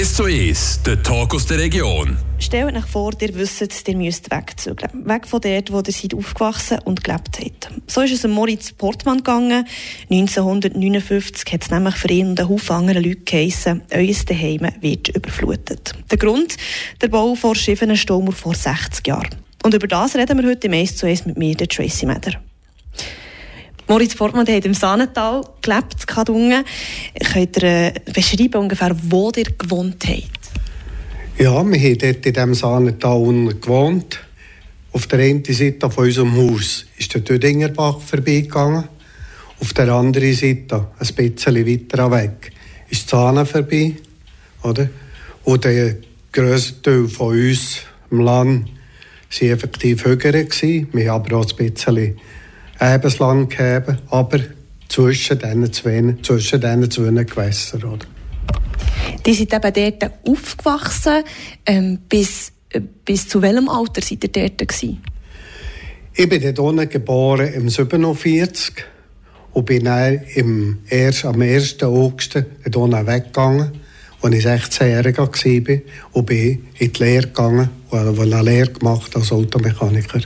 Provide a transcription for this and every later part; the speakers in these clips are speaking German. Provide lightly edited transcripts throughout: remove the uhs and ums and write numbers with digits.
1:1, der Talk aus der Region. Stellt euch vor, ihr wisst, ihr müsst wegzügeln. Weg von dort, wo ihr seid aufgewachsen und gelebt habt. So ist es Moritz Portmann gegangen. 1959 hat es nämlich für ihn und einen Haufen anderen Leute geheissen, euer Zuhause wird überflutet. Der Grund? Der Bau von Schiffenen Staumauer vor 60 Jahren. Und über das reden wir heute im 1:1 mit mir, der Tracy Mäder. Moritz Portmann hat im Saanetal gelebt, Kadungen. Könnt ihr beschreiben, ungefähr, wo ihr gewohnt habt? Ja, wir haben dort in diesem Saanetal gewohnt. Auf der einen Seite von unserem Haus ist der Düdingerbach vorbeigegangen. Auf der anderen Seite, ein bisschen weiter weg, ist die Saane vorbei. Oder? Und der grösste Teil von uns im Land waren effektiv höher. Wir haben aber auch ein bisschen Ebensland gegeben, aber zwischen diesen zwei Gewässern. Oder? Die sind eben dort aufgewachsen. Bis zu welchem Alter seid ihr dort gewesen? Ich bin dort unten geboren, im 1947. Und bin dann am 1. August dort unten weggegangen, als ich 16-jährig war. Und bin in die Lehre gegangen und eine Lehre gemacht als Automechaniker.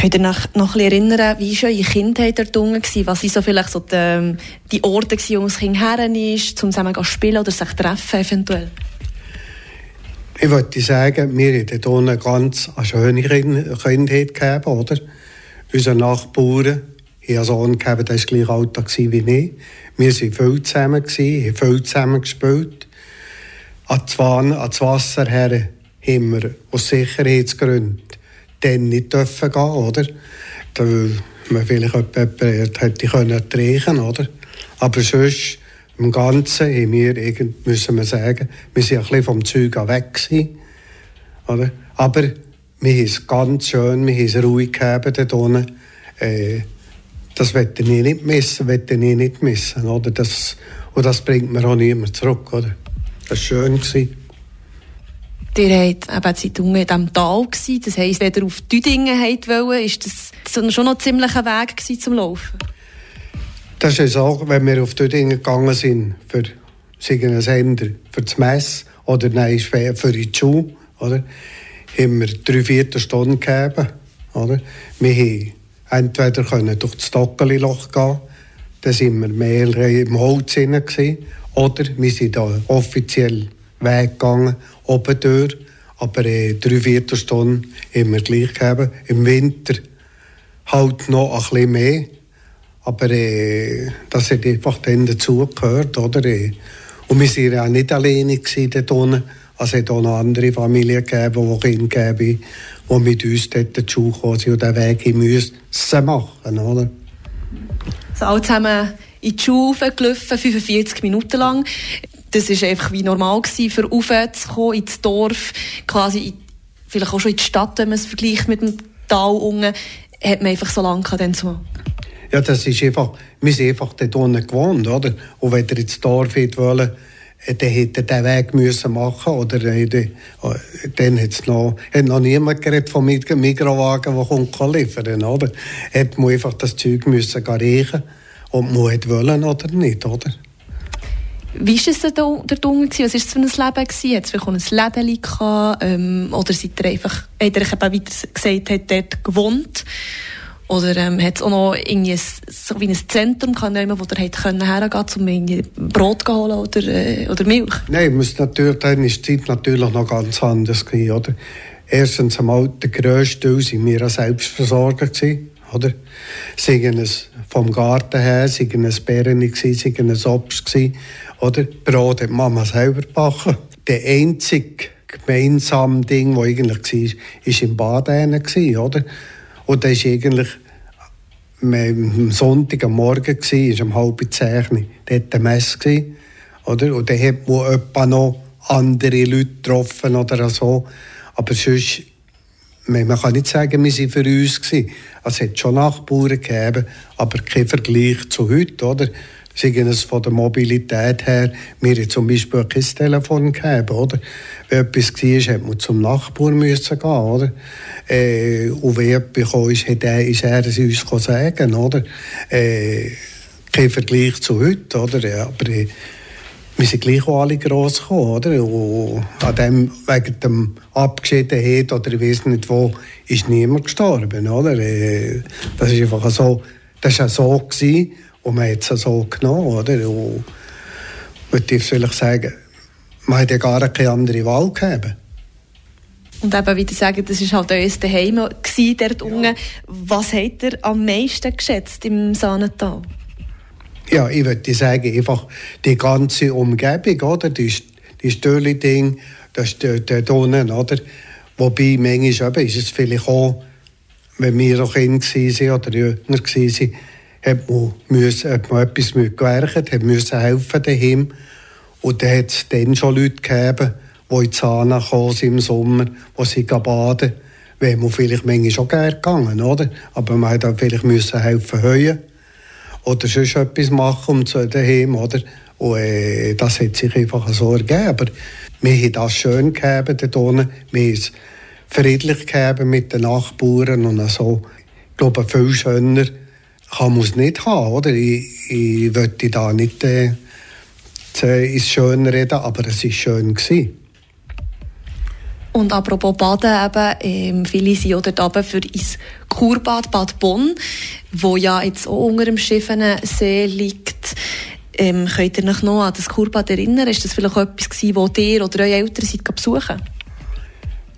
Könnt ihr euch noch ein bisschen erinnern, wie schön eure Kindheit dort unten war? Was waren so vielleicht so die Orte, wo das Kind hin ist, um zusammen zu spielen oder sich treffen eventuell? Ich würde sagen, wir hatten dort unten ganz eine schöne Kindheit gehabt, oder? Unsere Nachbarn, ich hatte einen Sohn, der war gleich alt wie ich. Wir waren viel zusammen, haben viel zusammen gespielt. An das Wasser her haben wir aus Sicherheitsgründen dann nicht dürfen gehen, oder? Da man vielleicht jemand hätte ertrinken können, oder? Aber sonst, im Ganzen, müssen wir sagen, wir waren ein bisschen vom Zeug weg gewesen, oder? Aber wir haben es ganz schön, wir haben es ruhig gehabt dort unten. Das möchte ich nicht missen, oder? Das bringt mir auch niemand zurück, oder? Das war schön gewesen. Ihr wart eben in diesem Tal, das heisst, wenn ihr auf Düdingen wollte, ist das schon noch ein ziemlicher Weg zum Laufen? Das ist auch, wenn wir auf Düdingen gegangen sind, für das Mess oder nein, für die Schule, oder, haben wir 3/4 Stunden gegeben. Oder? Wir konnten entweder durch das Stockeli Loch gehen, dann waren wir mehr im Holz hinein, oder wir sind da offiziell Weg gegangen, oben durch, aber 3/4 Stunden immer gleich gegeben. Im Winter halt noch ein bisschen mehr, aber das hat einfach dann dazugehört, oder? Und wir waren auch nicht alleine dort unten, es hat auch noch andere Familien gegeben, die Kinder gegeben, die mit uns dort in die Schule gekommen sind und diesen Weg mussten machen, oder? So, alle zusammen in die Schule gelaufen, 45 Minuten lang. Das war einfach wie normal gewesen, für raufzukommen ins Dorf, quasi vielleicht auch schon in die Stadt, wenn man es vergleicht mit dem Tal unten, hat man einfach so lange dann zu machen. Ja, das ist einfach, wir sind einfach dort unten gewohnt, oder? Und wenn ihr ins Dorf wollt, dann hätte diesen Weg müssen machen, oder dann hat noch niemand geredet vom Migrowagen, der kommt liefern, oder? Hätte man einfach das Zeug müssen reichen, ob man es wollen oder nicht, oder? Wie war es dort unten? Was war es für ein Leben? Hattet ihr vielleicht ein Lädchen gehabt, oder seid ihr einfach, habt ihr euch eben gesagt, habt dort gewohnt? Oder hat es auch noch irgendwie so wie ein Zentrum gehabt, wo ihr hergehen konntet, um Brot zu holen oder Milch? Nein, dann war die Zeit natürlich noch ganz anders gewesen, oder? Erstens einmal, der grösste Teil waren wir Selbstversorger gewesen, oder? Seien es vom Garten her, seien es Beeren gewesen, seien es Obst gewesen, oder? Brot hat Mama selber gebacken. Der einzige gemeinsame Ding, das eigentlich war, war im Bad gewesen, oder? Und das war eigentlich am Sonntag am Morgen, war um 9:30, dort eine Messe gewesen, oder? Und dann hat man etwa noch andere Leute getroffen oder so. Aber sonst, man kann nicht sagen, wir waren für uns gewesen. Es hat schon Nachbarn gegeben, aber kein Vergleich zu heute, oder? Sagen es von der Mobilität her, wir hatten zum Beispiel kein Telefon gegeben, oder? Wenn etwas war, musste man zum Nachbarn gehen, oder? Und wenn jemand kam, ist er es uns sagen, oder? Kein Vergleich zu heute, oder? Ja, aber wir sind gleich auch alle gross gekommen, oder? Und an dem, wegen dem Abgeschiedenheit oder ich weiss nicht wo, ist niemand gestorben, oder? Das ist einfach so, das war so gewesen, und man hat es so genommen, oder? Und man darf vielleicht sagen, man hat ja gar keine andere Wahl gehabt. Und eben, wie Sie sagen, das war halt euer Zuhause dort unten. Ja. Was habt ihr am meisten geschätzt im Saanetal? Ja, ich würde sagen, einfach die ganze Umgebung, oder? Die Störli-Ding, das dort unten, oder? Wobei, manchmal eben, ist es vielleicht auch, wenn wir noch Kinder waren oder Jünger waren, hat man etwas mitgearbeitet, musste helfen daheim. Und dann hat es dann schon Leute gegeben, die in Saane kamen im Sommer, die sie baden. Wäre man vielleicht manchmal schon gerne gegangen, oder? Aber man musste vielleicht helfen heuen oder sonst etwas machen, um zu daheim, oder? Und das hat sich einfach so ergeben. Aber wir haben das schön gehabt dort unten. Wir haben es friedlich gehabt mit den Nachbarn und so. Ich glaube, viel schöner kann man es nicht haben, oder? Ich wollte da nicht ins Schönreden, aber es war schön gewesen. Und apropos Baden, eben, viele sind auch dort runter für ins Kurbad Bad Bonn, wo ja jetzt auch unter dem Schiffenen See liegt. Könnt ihr euch noch an das Kurbad erinnern? Ist das vielleicht auch etwas gewesen, das ihr oder eure Eltern seid besuchen?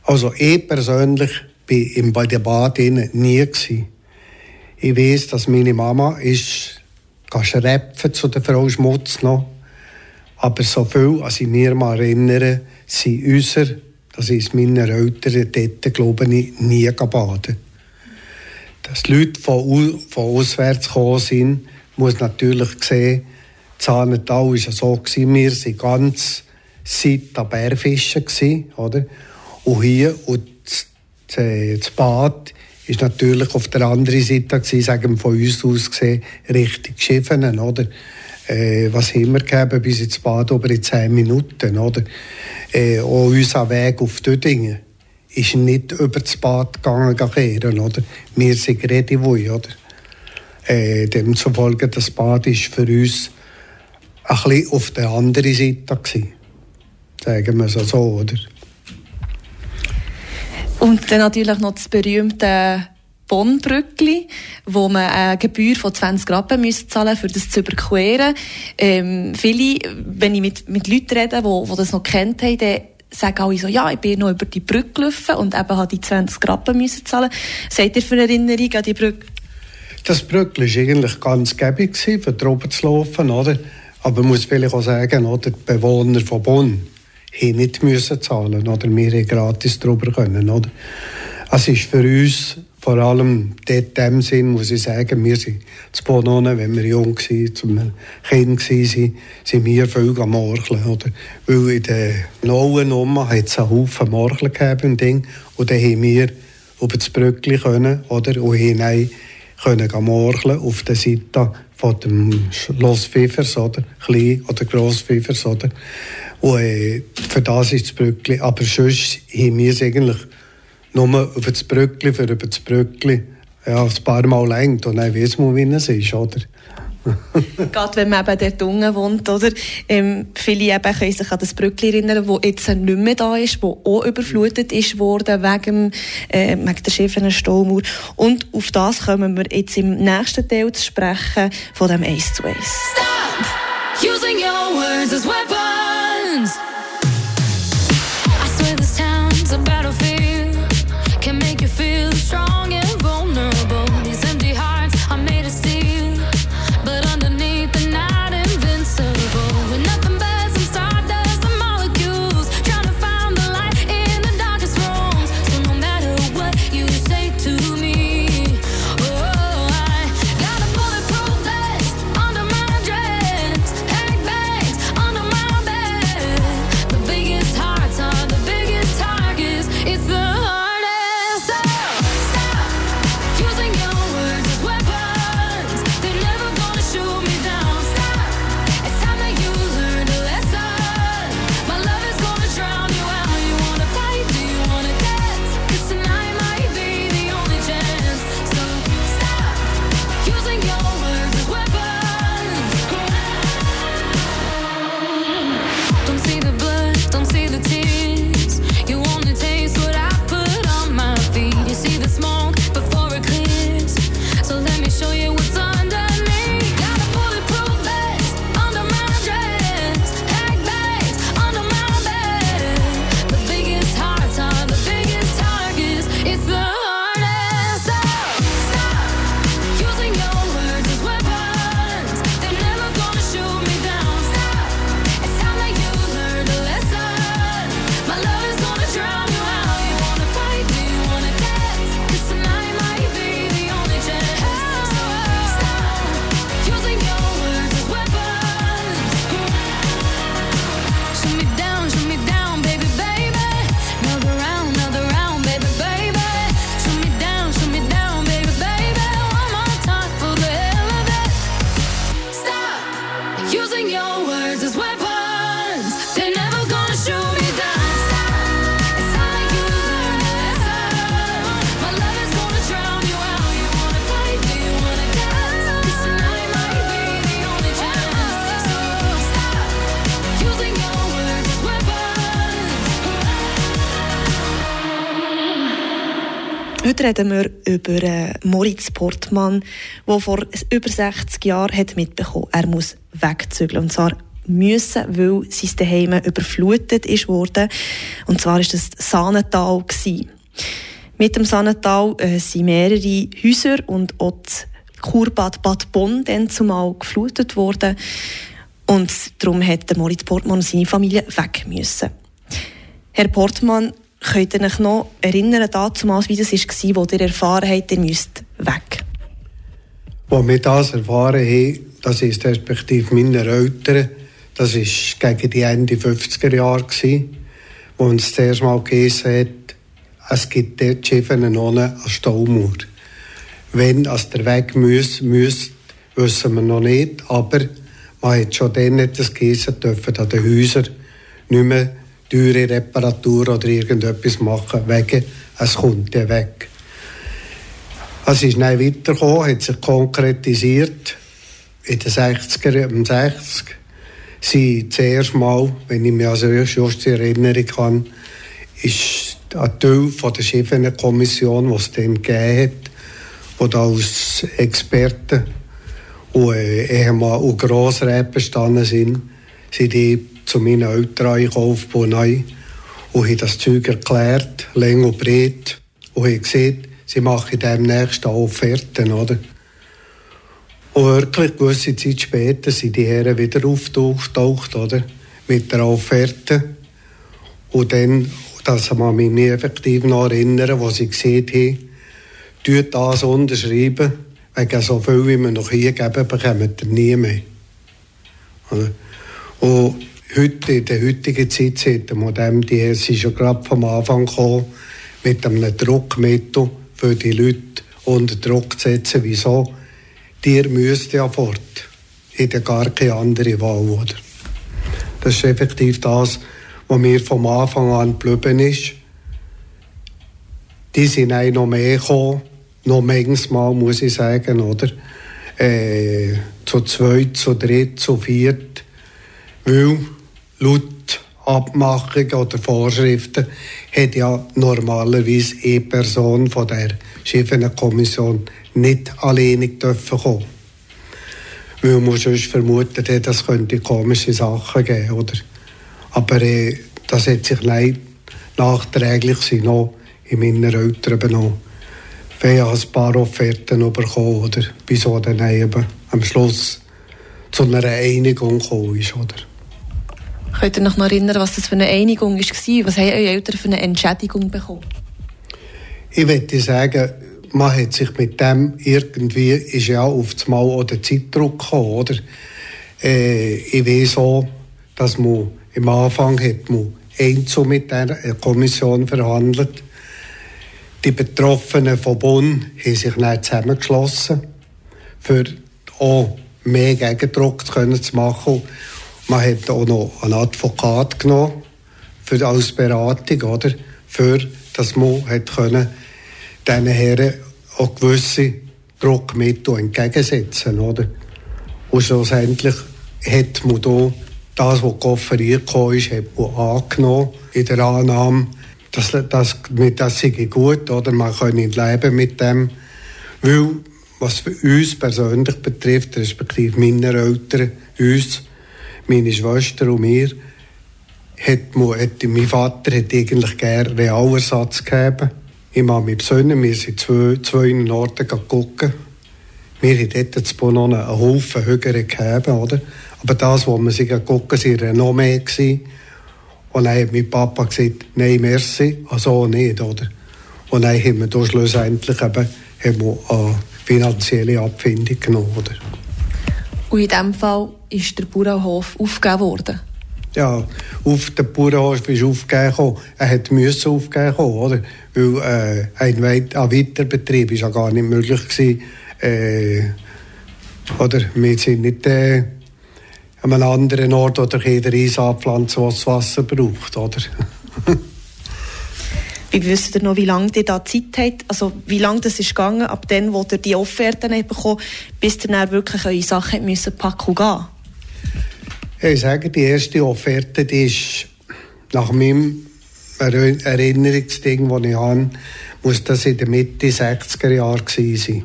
Also ich persönlich war bei dem Bad nie gewesen. Ich weiss, dass meine Mama schräpfen zu der Frau Schmutz noch. Aber so viel, als ich mich mal erinnere, sind unsere, das ist meiner Eltern, dort, glaube ich, nie gebadet. Dass die Leute von auswärts gekommen sind, muss natürlich sehen, Saanetal war ja so, wir waren ganz seit an Bärfischen, oder? Und hier, und das Bad ist natürlich auf der anderen Seite gewesen, sagen wir von uns aus gesehen, richtig Schiffenen, oder? Was haben wir gegeben, bis ins Bad über in 10 Minuten, oder? Auch unser Weg auf Düdingen ist nicht über das Bad gegangen, oder? Wir sind Redewui, oder? Demzufolge, das Bad war für uns ein bisschen auf der anderen Seite gewesen. Sagen wir es so, oder? Und dann natürlich noch das berühmte Bonn-Brückli, wo man eine Gebühr von 20 Rappen müssen zahlen musste, um das zu überqueren. Viele, wenn ich mit Leuten rede, die das noch kennt haben, dann sagen alle so, ja, ich bin noch über die Brücke gelaufen und eben habe die 20 Rappen müssen zahlen. Was habt ihr für eine Erinnerung an die Brücke? Das Brückli war eigentlich ganz gäbig, für drüber zu laufen, oder? Aber man muss vielleicht auch sagen, oder, die Bewohner von Bonn haben nicht müssen zahlen, oder? Wir haben gratis drüber können, oder? Es ist für uns vor allem in dem Sinn, muss ich sagen, wir sind zu Bonn, wenn wir jung waren, zum Kind waren, sind wir viel am Morcheln, oder? Weil in der neuen Nummer hat es einen Haufen Morcheln gegeben, Ding, und dann haben wir über das Brückli können, oder? Und hinein können morcheln auf der Seite von dem Schloss Pfeffers, oder? Klein- oder Gross Pfeffers, oder? Und für das ist das Brückli. Aber sonst haben wir es eigentlich nur über das Brückli, ja, ein paar Mal lenkt und dann weiss man, wie es ist, oder? Gerade wenn man eben dort unten wohnt, oder? Viele eben können sich an das Brückli erinnern, das jetzt nicht mehr da ist, das auch überflutet ist worden wegen der Schiffenen Staumauer. Und auf das kommen wir jetzt im nächsten Teil zu sprechen, von dem Ace to Ace. Stop using your words as weapons. I swear this town's a battlefield. Can make you feel strong and vulnerable. These empty hearts are made of steel, but underneath they're not invincible. We're nothing but some stardust and molecules, trying to find the light in the darkest rooms. So no matter what you say to me, oh, I got a bulletproof vest under my dress, handbags under my Heute reden wir über Moritz Portmann, der vor über 60 Jahren hat mitbekommen, er muss wegzügeln. Und zwar müssen, weil sein Zuhause überflutet wurde. Und zwar war das Saanetal. Mit dem Saanetal sind mehrere Häuser und auch das Kurbad Bad Bonn dann zumal geflutet worden. Und darum hat Moritz Portmann und seine Familie weg müssen. Herr Portmann, könnt ihr euch noch erinnern, damals, wie das war, wo ihr erfahren habt, ihr müsst weg? Als wir das erfahren haben, das ist respektive meiner Eltern, das war gegen die Ende 50er Jahre, wo uns das erste Mal geheißen hat, es gibt dort Schiffenen ohne eine Staumauer. Wenn der Weg müsst, wissen wir noch nicht, aber man hat schon dann etwas geheißen, dürfen an den Häusern nicht mehr teure Reparatur oder irgendetwas machen, wegen, es kommt ja weg. Es ist dann weitergekommen, hat sich konkretisiert. In den 60er sind das erste Mal, wenn ich mich also just in Erinnerung kann, ist ein Teil von der Schiffenen-Kommission, die es dann gegeben hat, die als Experten und ehemals und Grossräte bestanden sind die zu meinen Eltern aufgebaut und habe das Zeug erklärt, lang und breit. Und habe gesehen, sie machen demnächst auch Offerten, oder? Und wirklich, gewisse Zeit später sind die Herren wieder aufgetaucht, oder? Mit der Offerte. Und dann, dass man mich effektiv noch erinnern, was sie gesehen haben, tut das unterschreiben, wegen so viel, wie wir noch hier geben, bekommen wir nie mehr. Oder? Und heute, in der heutigen Zeit sieht man dem, die sind schon gerade vom Anfang gekommen, mit einem Druckmittel für die Leute unter Druck zu setzen. Wieso? Die müsst ja fort. Ich habe gar keine andere Wahl, oder? Das ist effektiv das, was mir vom Anfang an geblieben ist. Die sind auch noch mehr gekommen, noch manches Mal, muss ich sagen, oder? Zu zweit, zu dritt, zu viert. Weil laut Abmachungen oder Vorschriften hat ja normalerweise eine Person von der Schiffenen-Kommission nicht alleine dürfen kommen. Weil man sonst vermutet hat, es könnte komische Sachen geben, oder? Aber das hat sich nachträglich noch in meinen Eltern benommen. Wir haben ein paar Offerten bekommen, oder? Wieso dann eben am Schluss zu einer Einigung gekommen ist, oder? Könnt ihr euch noch erinnern, was das für eine Einigung war? Was haben eure Eltern für eine Entschädigung bekommen? Ich würde sagen, man hat sich mit dem irgendwie, ist ja auf das Mal auch der Zeitdruck gekommen, oder? Ich weiß auch, dass man am Anfang hat man einzeln mit der Kommission verhandelt. Die Betroffenen von Bonn haben sich dann zusammengeschlossen, für auch mehr Gegendruck zu machen. Man hat auch noch einen Advokat genommen für, als Beratung, oder? Für dass man hat können, diesen Herren auch gewisse Druckmittel entgegensetzen, oder? Und schlussendlich hat man da das, was kofferiert kam, hat man angenommen, in der Annahme, das sei gut, oder man könne leben mit dem. Weil, was für uns persönlich betrifft, respektive meine Eltern, uns, meine Schwester und mir, mein Vater hat eigentlich gerne Realersatz gegeben. Ich habe mit Söhnen, wir sind zwei Orten schauen. Wir haben dort in Bonn noch einen Haufen Hügel gegeben, oder? Aber das, was wir sich gucken, war noch mehr. Und dann hat mein Papa gesagt, nein, merci, also nicht, oder? Und dann haben wir da schlussendlich eben eine finanzielle Abfindung genommen, oder? Und in diesem Fall ist der Bauernhof aufgegeben worden? Ja, der Bauernhof ist aufgegeben. Er musste aufgegeben, oder? Weil ein Weiterbetrieb war ja gar nicht möglich gewesen. Oder wir sind nicht an einem anderen Ort, wo jeder Eis anpflanzt, was Wasser braucht, oder? Wie wisst ihr noch, wie lange ihr da Zeit habt? Also wie lange das ist gegangen, ab dann, wo ihr die Offerten habt bekommen, bis ihr dann wirklich eure Sachen müssen packen und gehen? Ich sage, die erste Offerte, die ist nach meinem Erinnerungsding, das ich habe, muss das in der Mitte 60er Jahre gewesen sein.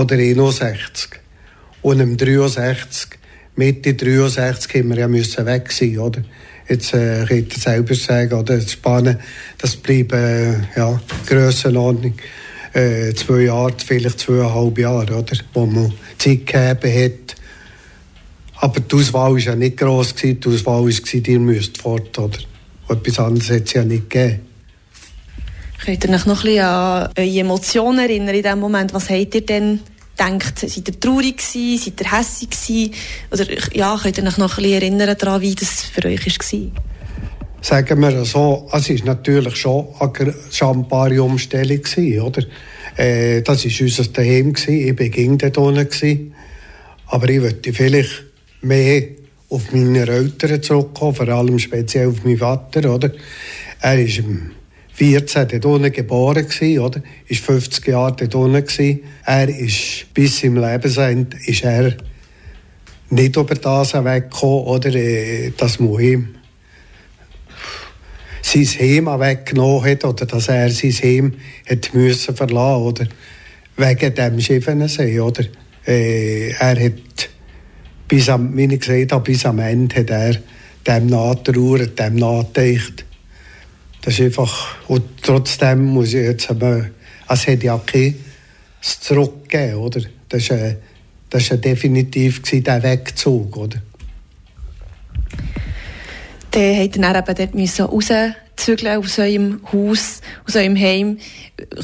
Oder 61. Und im 63, Mitte 63, haben wir ja weg sein, oder? Jetzt könnt ihr selber sagen, oder? Das Spannen, das bleibt, ja, Grössenordnung, 2 Jahre, vielleicht 2,5 Jahre, oder? Wo man Zeit gegeben hat. Aber die Auswahl war ja nicht gross. Die Auswahl war, ihr müsst fort, oder? Und etwas anderes hat es ja nicht gegeben. Könnt ihr euch noch ein bisschen an eure Emotionen erinnern in diesem Moment? Was habt ihr denn gedacht? Seid ihr traurig gewesen? Seid ihr hässig gewesen? Oder ja, könnt ihr euch noch ein bisschen erinnern daran, wie das für euch war? Sagen wir so, es war natürlich schon eine schammbare Umstellung, oder? Das war unser Daheim, ich war dort unten. Aber ich wollte vielleicht mehr auf meine Eltern zurückkommen, vor allem speziell auf meinen Vater, oder? Er ist 14 dort unten geboren, oder? Ist 50 Jahre dort unten. Er ist bis im Lebensende ist er nicht über das hinweggekommen, oder? Dass man ihm sein Heim weggenommen hat, oder dass er sein Heim hat müssen verlassen, oder? Wegen dem Schiffenensee, oder? Er hat, wie ich gesagt habe, bis am Ende hat er dem nachgetrauert, dem nachgedacht. Das ist einfach, und trotzdem muss ich jetzt einmal, es hat ja kein Zurückgeben, oder? Das war definitiv der Wegzug, oder? Dann habt ihr dann eben dort rauszügeln aus eurem Haus, aus eurem Heim.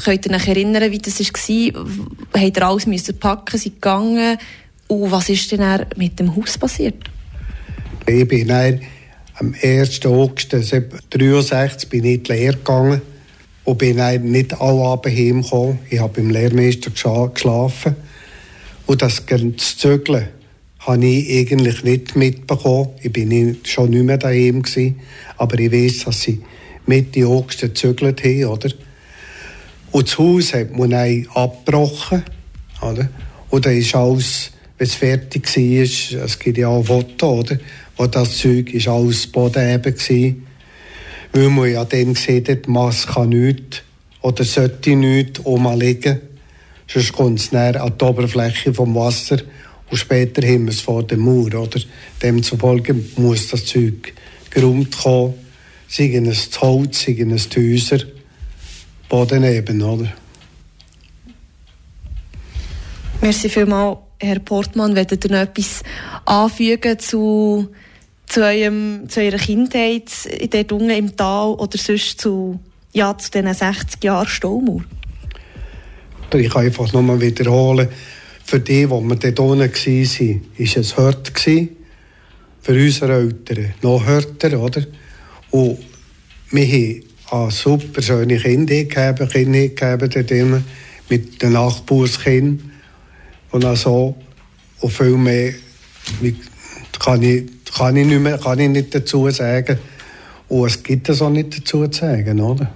Könnt ihr euch erinnern, wie das war? Habt ihr alles müssen packen, seid gegangen? Und was ist denn dann mit dem Haus passiert? Ich bin dann am 1. August 1963 bin ich in die Lehre gegangen und bin dann nicht alle Abend heimgekommen. Ich habe beim Lehrmeister geschlafen. Und das Zügeln habe ich eigentlich nicht mitbekommen. Ich war schon nicht mehr daheim gewesen, aber ich weiss, dass sie Mitte August gezügelt haben, oder? Und das Haus hat man dann abgebrochen, oder? Und dann ist alles, wenn es fertig war, es gibt ja auch ein Foto, oder? Und das Zeug war alles bodeneben gewesen, weil man ja dann gesehen hat, die Masse kann nichts oder sollte nichts rumliegen. Sonst kommt es näher an die Oberfläche des Wassers und später haben wir es vor der Mauer, oder? Demzufolge muss das Zeug geräumt kommen, sei es das Holz, sei es die Häuser, bodeneben, oder? Merci vielmals, Herr Portmann. Wollt ihr noch etwas anfügen zu eurer Kindheit dort unten im Tal oder sonst zu diesen 60 Jahren Staumauer? Ich kann einfach noch mal wiederholen, für die, die wir dort unten waren, war es Hört. Für unsere Eltern noch Hörter, oder? Und wir haben eine super schöne Kinder dort immer, mit den Nachbarskindern. Und also, und viel mehr kann ich nicht dazu sagen. Und es gibt es auch nicht dazu zu sagen, oder?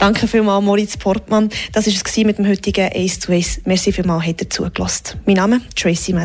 Danke vielmals, Moritz Portmann. Das war es mit dem heutigen 1:1. Merci vielmals, habt ihr zugelassen. Mein Name ist Tracy Mäder.